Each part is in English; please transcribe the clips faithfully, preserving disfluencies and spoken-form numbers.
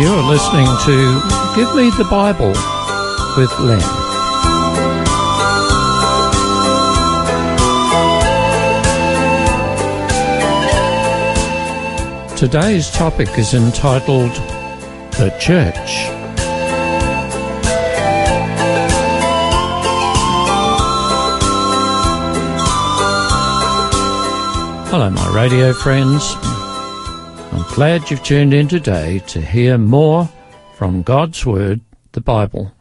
You're listening to Give Me the Bible with Len. Today's topic is entitled The Church. Hello, my radio friends. I'm glad you've tuned in today to hear more from God's Word, the Bible.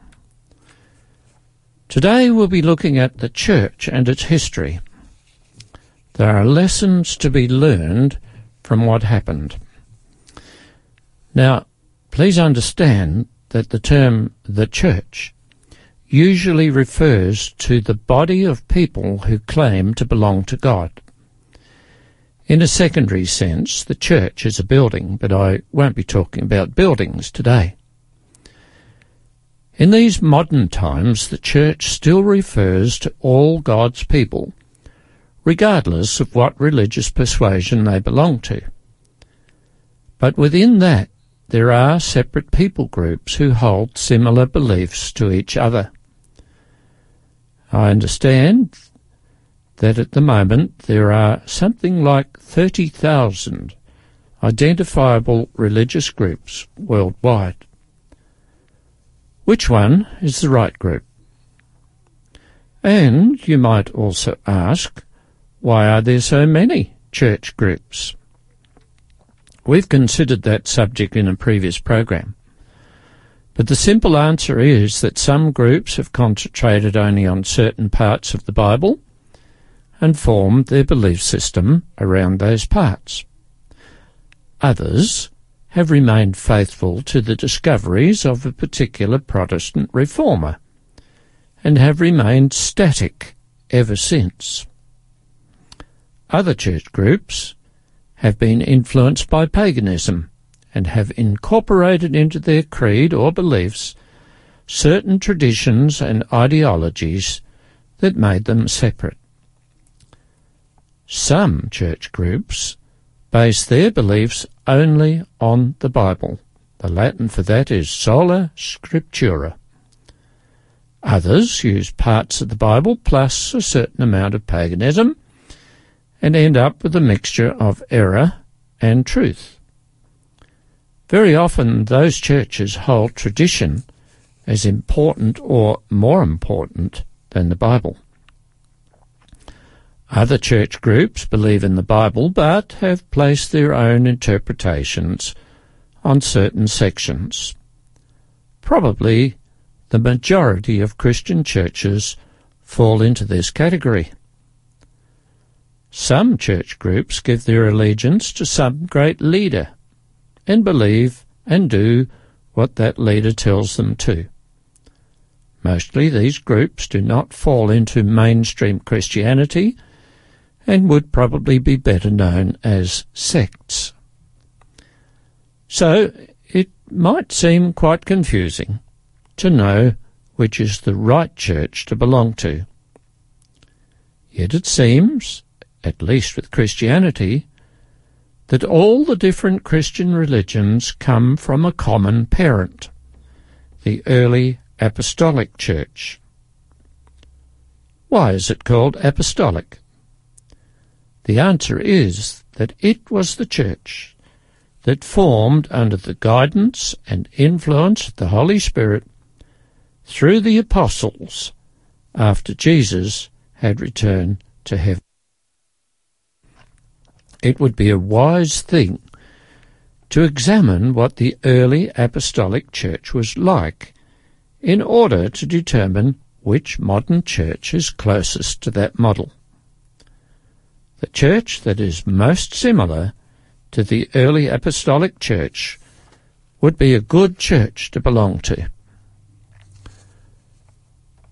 Today we'll be looking at the church and its history. There are lessons to be learned from what happened. Now, please understand that the term the church usually refers to the body of people who claim to belong to God. In a secondary sense, the church is a building, but I won't be talking about buildings today. In these modern times, the church still refers to all God's people, regardless of what religious persuasion they belong to. But within that, there are separate people groups who hold similar beliefs to each other. I understand that at the moment there are something like thirty thousand identifiable religious groups worldwide. Which one is the right group? And you might also ask, why are there so many church groups? We've considered that subject in a previous program, but the simple answer is that some groups have concentrated only on certain parts of the Bible and formed their belief system around those parts. Others have remained faithful to the discoveries of a particular Protestant reformer and have remained static ever since. Other church groups have been influenced by paganism and have incorporated into their creed or beliefs certain traditions and ideologies that made them separate. Some church groups base their beliefs only on the Bible. The Latin for that is sola scriptura. Others use parts of the Bible plus a certain amount of paganism and end up with a mixture of error and truth. Very often those churches hold tradition as important or more important than the Bible. Other church groups believe in the Bible but have placed their own interpretations on certain sections. Probably the majority of Christian churches fall into this category. Some church groups give their allegiance to some great leader and believe and do what that leader tells them to. Mostly these groups do not fall into mainstream Christianity and would probably be better known as sects. So it might seem quite confusing to know which is the right church to belong to. Yet it seems, at least with Christianity, that all the different Christian religions come from a common parent, the early Apostolic Church. Why is it called apostolic? The answer is that it was the church that formed under the guidance and influence of the Holy Spirit through the apostles after Jesus had returned to heaven. It would be a wise thing to examine what the early apostolic church was like in order to determine which modern church is closest to that model. The church that is most similar to the early apostolic church would be a good church to belong to.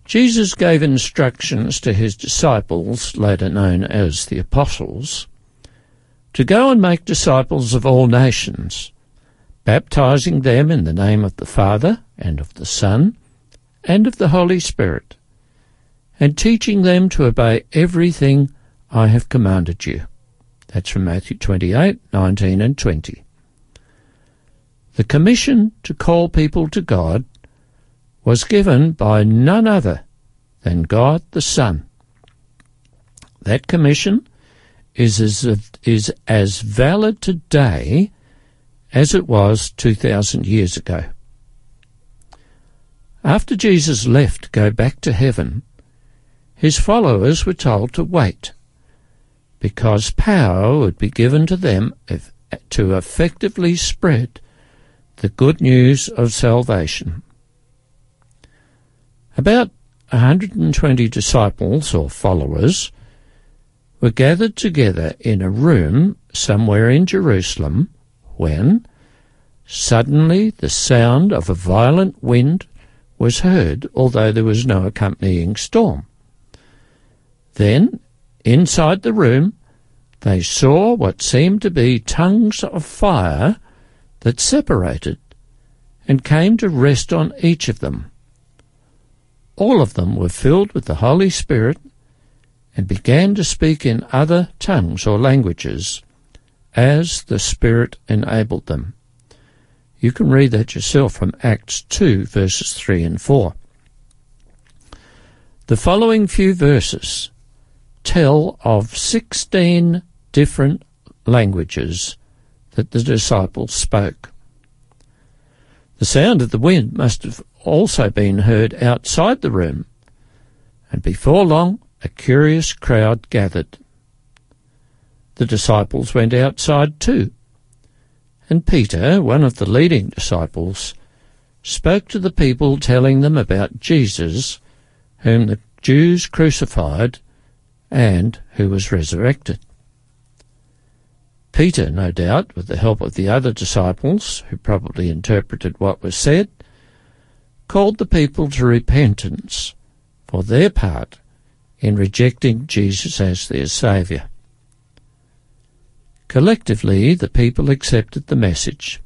Jesus gave instructions to his disciples, later known as the apostles, to go and make disciples of all nations, baptizing them in the name of the Father and of the Son and of the Holy Spirit, and teaching them to obey everything I have commanded you. That's from Matthew twenty-eight, nineteen and twenty. The commission to call people to God was given by none other than God the Son. That commission is as, is as valid today as it was two thousand years ago. After Jesus left to go back to heaven, his followers were told to wait, because power would be given to them if, to effectively spread the good news of salvation. About one hundred twenty disciples or followers were gathered together in a room somewhere in Jerusalem when suddenly the sound of a violent wind was heard, although there was no accompanying storm. Then, inside the room, they saw what seemed to be tongues of fire that separated and came to rest on each of them. All of them were filled with the Holy Spirit and began to speak in other tongues or languages as the Spirit enabled them. You can read that yourself from Acts two, verses three and four. The following few verses tell of sixteen different languages that the disciples spoke. The sound of the wind must have also been heard outside the room, and before long a curious crowd gathered. The disciples went outside too, and Peter, one of the leading disciples, spoke to the people, telling them about Jesus, whom the Jews crucified and who was resurrected. Peter, no doubt, with the help of the other disciples, who probably interpreted what was said, called the people to repentance for their part in rejecting Jesus as their Saviour. Collectively, the people accepted the message,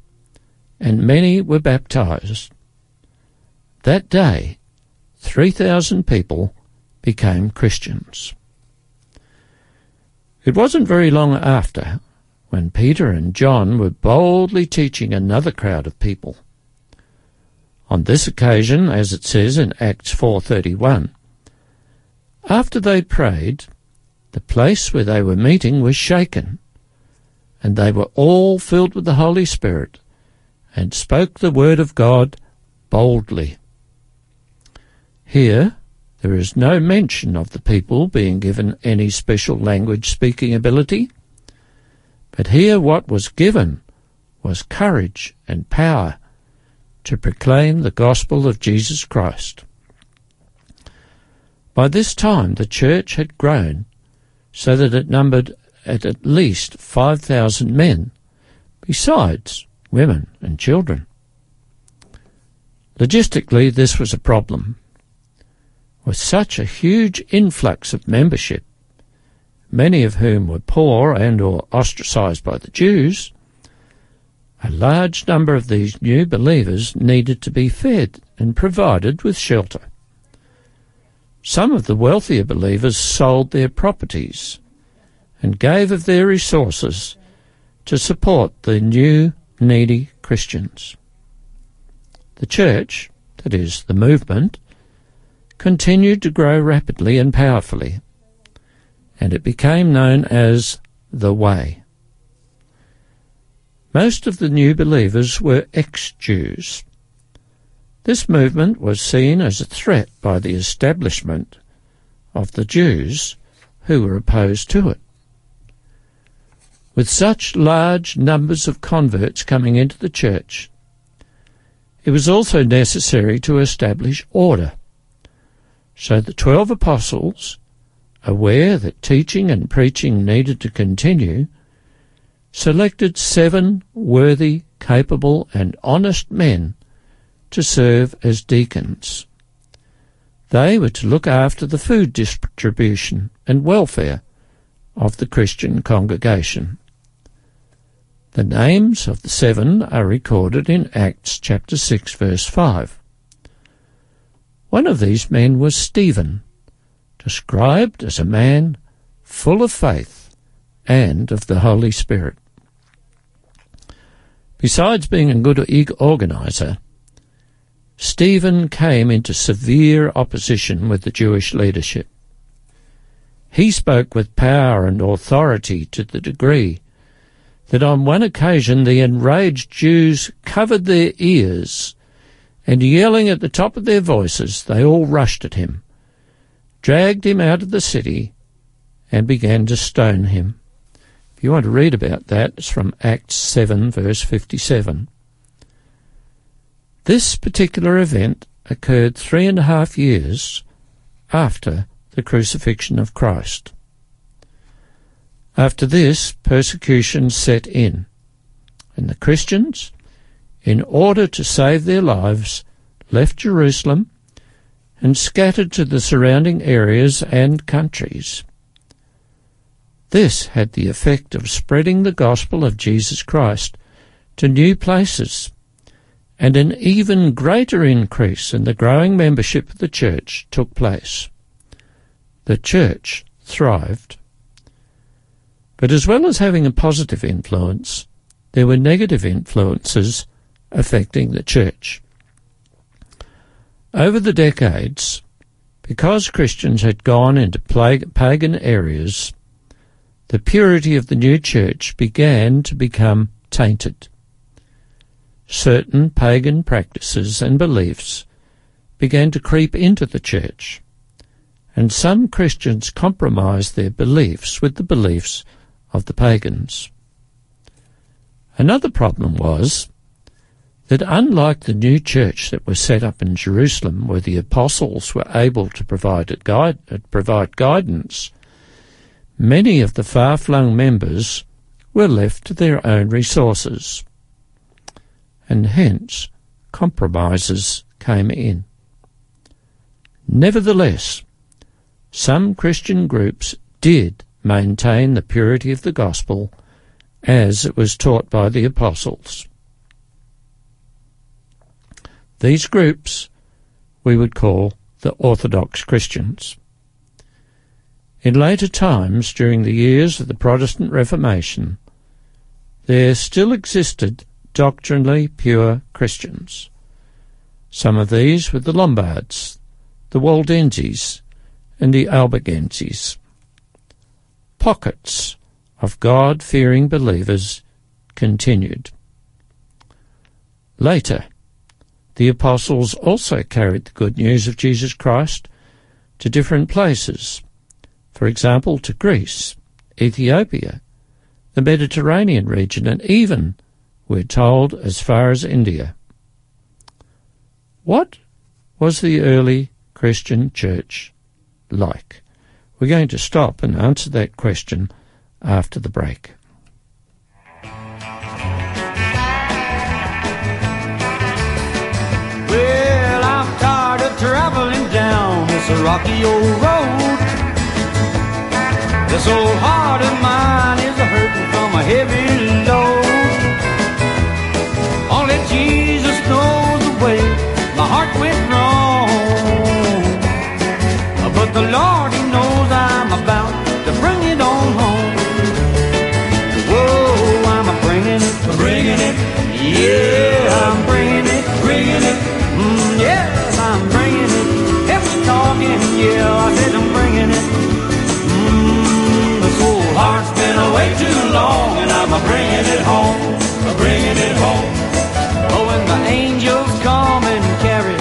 and many were baptised. That day, three thousand people became Christians. It wasn't very long after when Peter and John were boldly teaching another crowd of people. On this occasion, as it says in Acts four thirty-one, after they prayed, the place where they were meeting was shaken, and they were all filled with the Holy Spirit and spoke the word of God boldly. Here, there is no mention of the people being given any special language-speaking ability, but here what was given was courage and power to proclaim the gospel of Jesus Christ. By this time, the church had grown so that it numbered at at least five thousand men, besides women and children. Logistically, this was a problem. With such a huge influx of membership, many of whom were poor and or ostracised by the Jews, a large number of these new believers needed to be fed and provided with shelter. Some of the wealthier believers sold their properties and gave of their resources to support the new needy Christians. The church, that is, the movement, continued to grow rapidly and powerfully, and it became known as the Way. Most of the new believers were ex-Jews. This movement was seen as a threat by the establishment of the Jews who were opposed to it. With such large numbers of converts coming into the church, it was also necessary to establish order. So the twelve apostles, aware that teaching and preaching needed to continue, selected seven worthy, capable and honest men to serve as deacons. They were to look after the food distribution and welfare of the Christian congregation. The names of the seven are recorded in Acts chapter six, verse five. One of these men was Stephen, described as a man full of faith and of the Holy Spirit. Besides being a good organizer, Stephen came into severe opposition with the Jewish leadership. He spoke with power and authority to the degree that on one occasion the enraged Jews covered their ears, and yelling at the top of their voices, they all rushed at him, dragged him out of the city, and began to stone him. If you want to read about that, it's from Acts seven, verse fifty-seven. This particular event occurred three and a half years after the crucifixion of Christ. After this, persecution set in, and the Christians, in order to save their lives, left Jerusalem and scattered to the surrounding areas and countries. This had the effect of spreading the gospel of Jesus Christ to new places, and an even greater increase in the growing membership of the church took place. The church thrived. But as well as having a positive influence, there were negative influences affecting the church. Over the decades, because Christians had gone into pagan areas, the purity of the new church began to become tainted. Certain pagan practices and beliefs began to creep into the church, and some Christians compromised their beliefs with the beliefs of the pagans. Another problem was that unlike the new church that was set up in Jerusalem, where the apostles were able to provide, a guide, provide guidance, many of the far-flung members were left to their own resources, and hence compromises came in. Nevertheless, some Christian groups did maintain the purity of the gospel as it was taught by the apostles. These groups we would call the Orthodox Christians. In later times, during the years of the Protestant Reformation, there still existed doctrinally pure Christians. Some of these were the Lombards, the Waldenses, and the Albigenses. Pockets of God-fearing believers continued. Later, the apostles also carried the good news of Jesus Christ to different places, for example, to Greece, Ethiopia, the Mediterranean region, and even, we're told, as far as India. What was the early Christian church like? We're going to stop and answer that question after the break. Well, I'm tired of traveling down this rocky old road. This old heart of mine is hurting from a heavy load. Only Jesus knows the way my heart went wrong, but the Lord, He knows I'm about to bring it on home. Whoa, I'm a bringing it, a bringing it, yeah, I'm bringing it, bringing it, mm, yes, I'm bringing it. If we're talking, yeah, I said I'm bringing it. Mm, this whole heart's been away too long, and I'm a bringing it home, a bringing it home. Oh, and the angels come and carry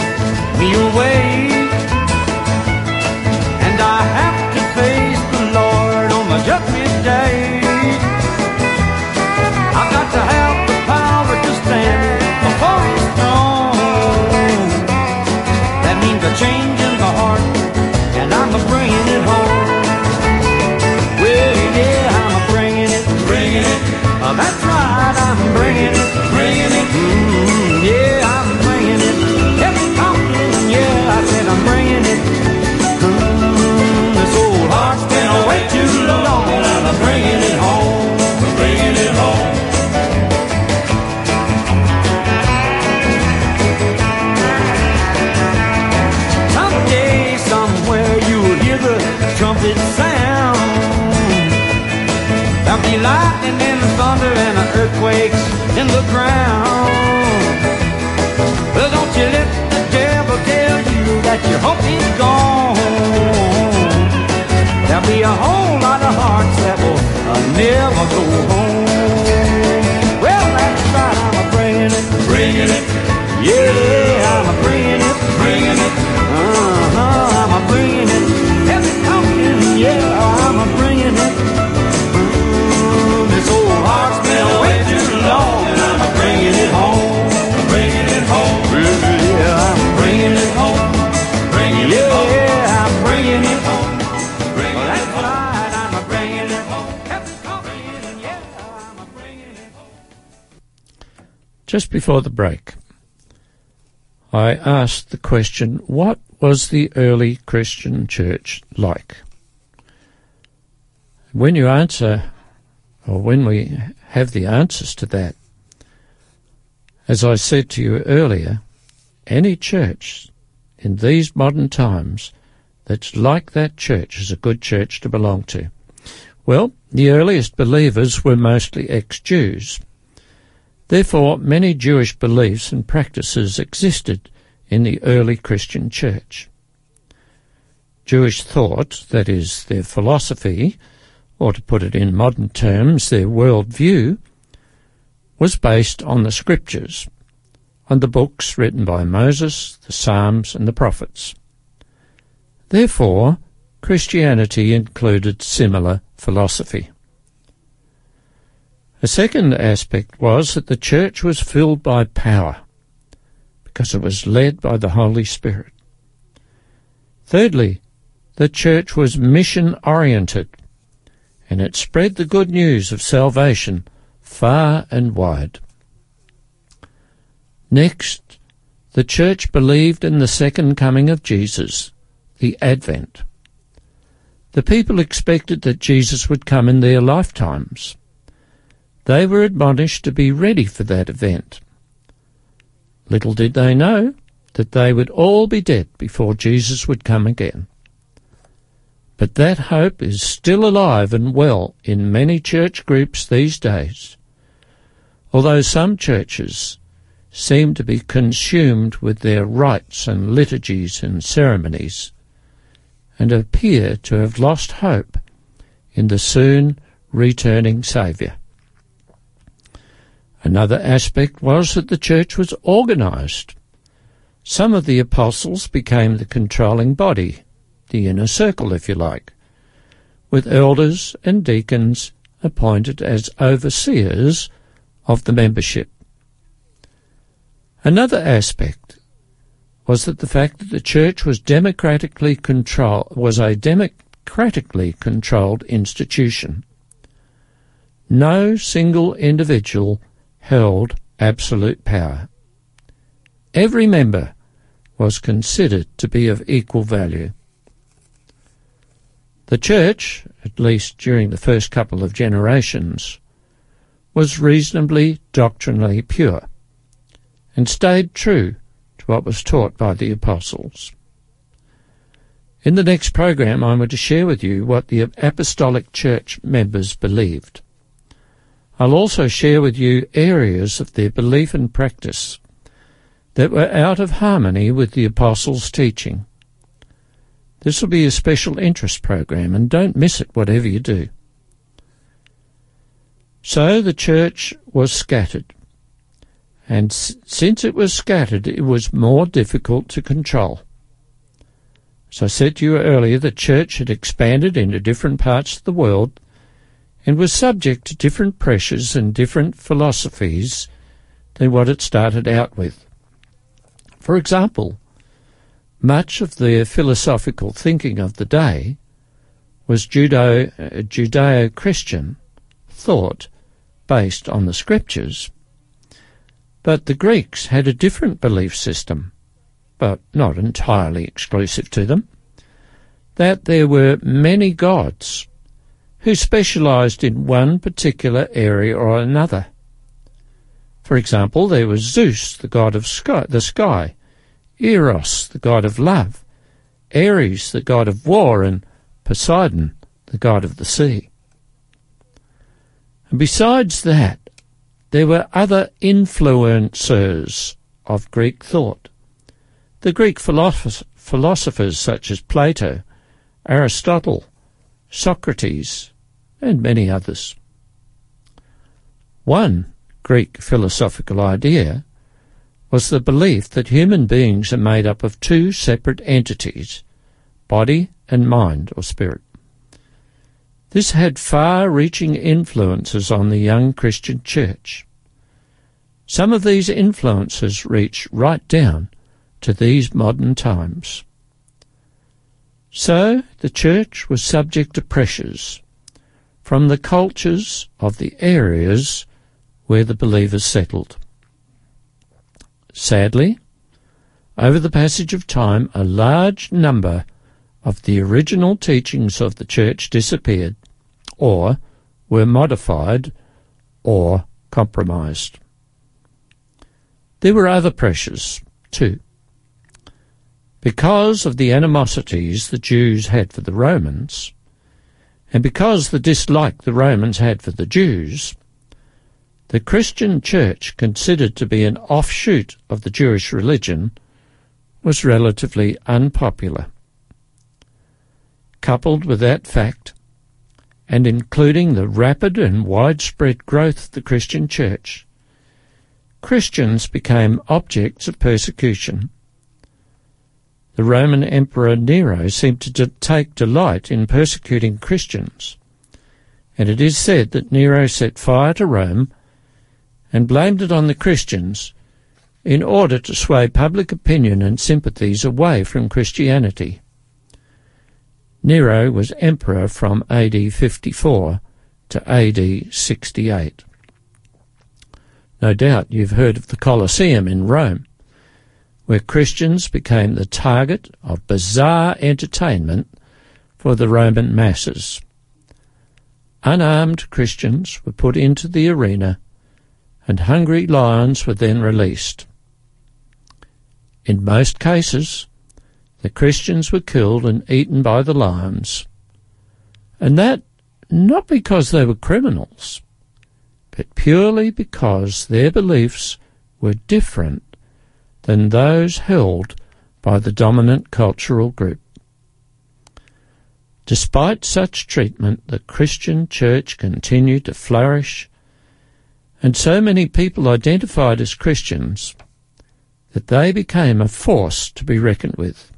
me away, and I have to face the Lord on my judgment day. I've got to have the power to stand before His throne. That means a change in my heart, and I'm a bringing it home. Well, yeah, I'm a bringing it, bringing it. Oh, that's right, I'm bringing it, bringing it. Yeah, I'm bringing it. Every company, yeah, I said I'm bringing it. Mm, this old heart's been away too long, and I'm bringing it home, I'm bringing it home. Someday, somewhere, you will hear the trumpet sound. There'll be lightning and thunder and earthquakes in the ground. hope he's gone. There'll be a whole lot of hearts that will uh, never go home. Well, that's right, I'm bringing it, bringing it. Yeah, I'm bringing it, bringing it. Uh-huh, I'm bringing it. Heaven coming, yeah, I'm bringing it. Mm, this old heart's been way too long, and I'm bringing it home, bringing it home. Yeah, I'm bringing it home. Just before the break, I asked the question, what was the early Christian church like? When you answer, or when we have the answers to that, as I said to you earlier, any church in these modern times that's like that church is a good church to belong to. Well, the earliest believers were mostly ex-Jews. Therefore, many Jewish beliefs and practices existed in the early Christian church. Jewish thought, that is, their philosophy, or to put it in modern terms, their worldview, was based on the scriptures, on the books written by Moses, the Psalms, and the prophets. Therefore, Christianity included similar philosophy. A second aspect was that the church was filled by power, because it was led by the Holy Spirit. Thirdly, the church was mission-oriented, and it spread the good news of salvation far and wide. Next, the church believed in the second coming of Jesus, the Advent. The people expected that Jesus would come in their lifetimes. They were admonished to be ready for that event. Little did they know that they would all be dead before Jesus would come again. But that hope is still alive and well in many church groups these days, although some churches seem to be consumed with their rites and liturgies and ceremonies, and appear to have lost hope in the soon returning Saviour. Another aspect was that the church was organised. Some of the apostles became the controlling body, the inner circle, if you like, with elders and deacons appointed as overseers of the membership. Another aspect was that the fact that the church was democratically control was a democratically controlled institution. No single individual held absolute power. Every member was considered to be of equal value. The church, at least during the first couple of generations, was reasonably doctrinally pure and stayed true to what was taught by the apostles. In the next program, I'm going to share with you what the apostolic church members believed. I'll also share with you areas of their belief and practice that were out of harmony with the apostles' teaching. This will be a special interest program, and don't miss it whatever you do. So the church was scattered, and since it was scattered, it was more difficult to control. As I said to you earlier, the church had expanded into different parts of the world and was subject to different pressures and different philosophies than what it started out with. For example, much of the philosophical thinking of the day was Judeo, uh, Judeo-Christian thought based on the scriptures, but the Greeks had a different belief system, but not entirely exclusive to them, that there were many gods who specialised in one particular area or another. For example, there was Zeus, the god of sky, the sky, Eros, the god of love, Ares, the god of war, and Poseidon, the god of the sea. And besides that, there were other influencers of Greek thought. The Greek philosoph- philosophers such as Plato, Aristotle, Socrates, and many others. One Greek philosophical idea was the belief that human beings are made up of two separate entities, body and mind or spirit. This had far-reaching influences on the young Christian church. Some of these influences reach right down to these modern times. So the church was subject to pressures from the cultures of the areas where the believers settled. Sadly, over the passage of time, a large number of the original teachings of the church disappeared or were modified or compromised. There were other pressures, too. Because of the animosities the Jews had for the Romans, and because the dislike the Romans had for the Jews, the Christian church, considered to be an offshoot of the Jewish religion, was relatively unpopular. Coupled with that fact, and including the rapid and widespread growth of the Christian church, Christians became objects of persecution. The Roman Emperor Nero seemed to de- take delight in persecuting Christians, and it is said that Nero set fire to Rome and blamed it on the Christians in order to sway public opinion and sympathies away from Christianity. Nero was emperor from A D fifty-four to A D sixty-eight. No doubt you've heard of the Colosseum in Rome, where Christians became the target of bizarre entertainment for the Roman masses. Unarmed Christians were put into the arena, and hungry lions were then released. In most cases, the Christians were killed and eaten by the lions, and that not because they were criminals, but purely because their beliefs were different than those held by the dominant cultural group. Despite such treatment, the Christian church continued to flourish, and so many people identified as Christians that they became a force to be reckoned with.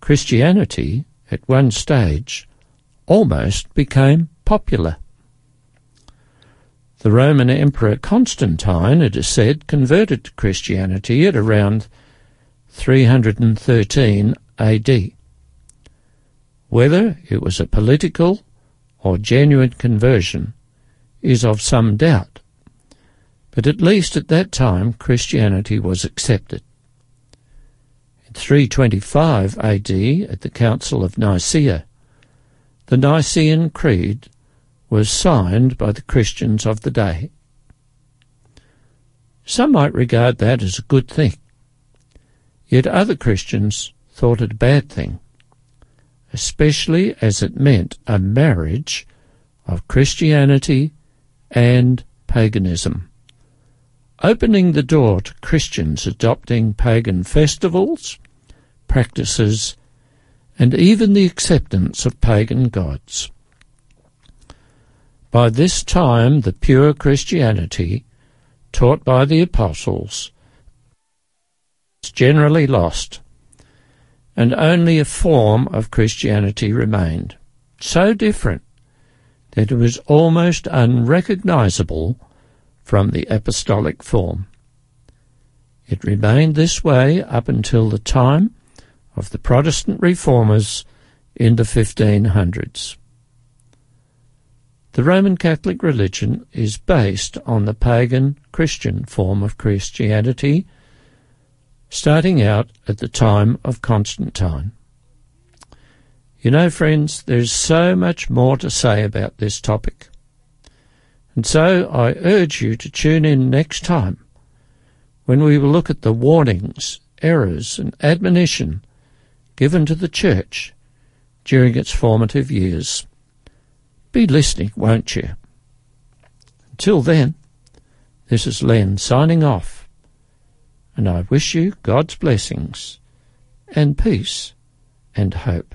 Christianity, at one stage, almost became popular. The Roman Emperor Constantine, it is said, converted to Christianity at around three hundred thirteen A D. Whether it was a political or genuine conversion is of some doubt, but at least at that time Christianity was accepted. In three twenty-five A D, at the Council of Nicaea, the Nicene Creed was signed by the Christians of the day. Some might regard that as a good thing, yet other Christians thought it a bad thing, especially as it meant a marriage of Christianity and paganism, opening the door to Christians adopting pagan festivals, practices, and even the acceptance of pagan gods. By this time, the pure Christianity, taught by the apostles, was generally lost, and only a form of Christianity remained, so different that it was almost unrecognizable from the apostolic form. It remained this way up until the time of the Protestant reformers in the fifteen hundreds. The Roman Catholic religion is based on the pagan Christian form of Christianity, starting out at the time of Constantine. You know, friends, there is so much more to say about this topic, and so I urge you to tune in next time when we will look at the warnings, errors, and admonition given to the church during its formative years. Be listening, won't you? Until then, this is Len signing off, and I wish you God's blessings and peace and hope.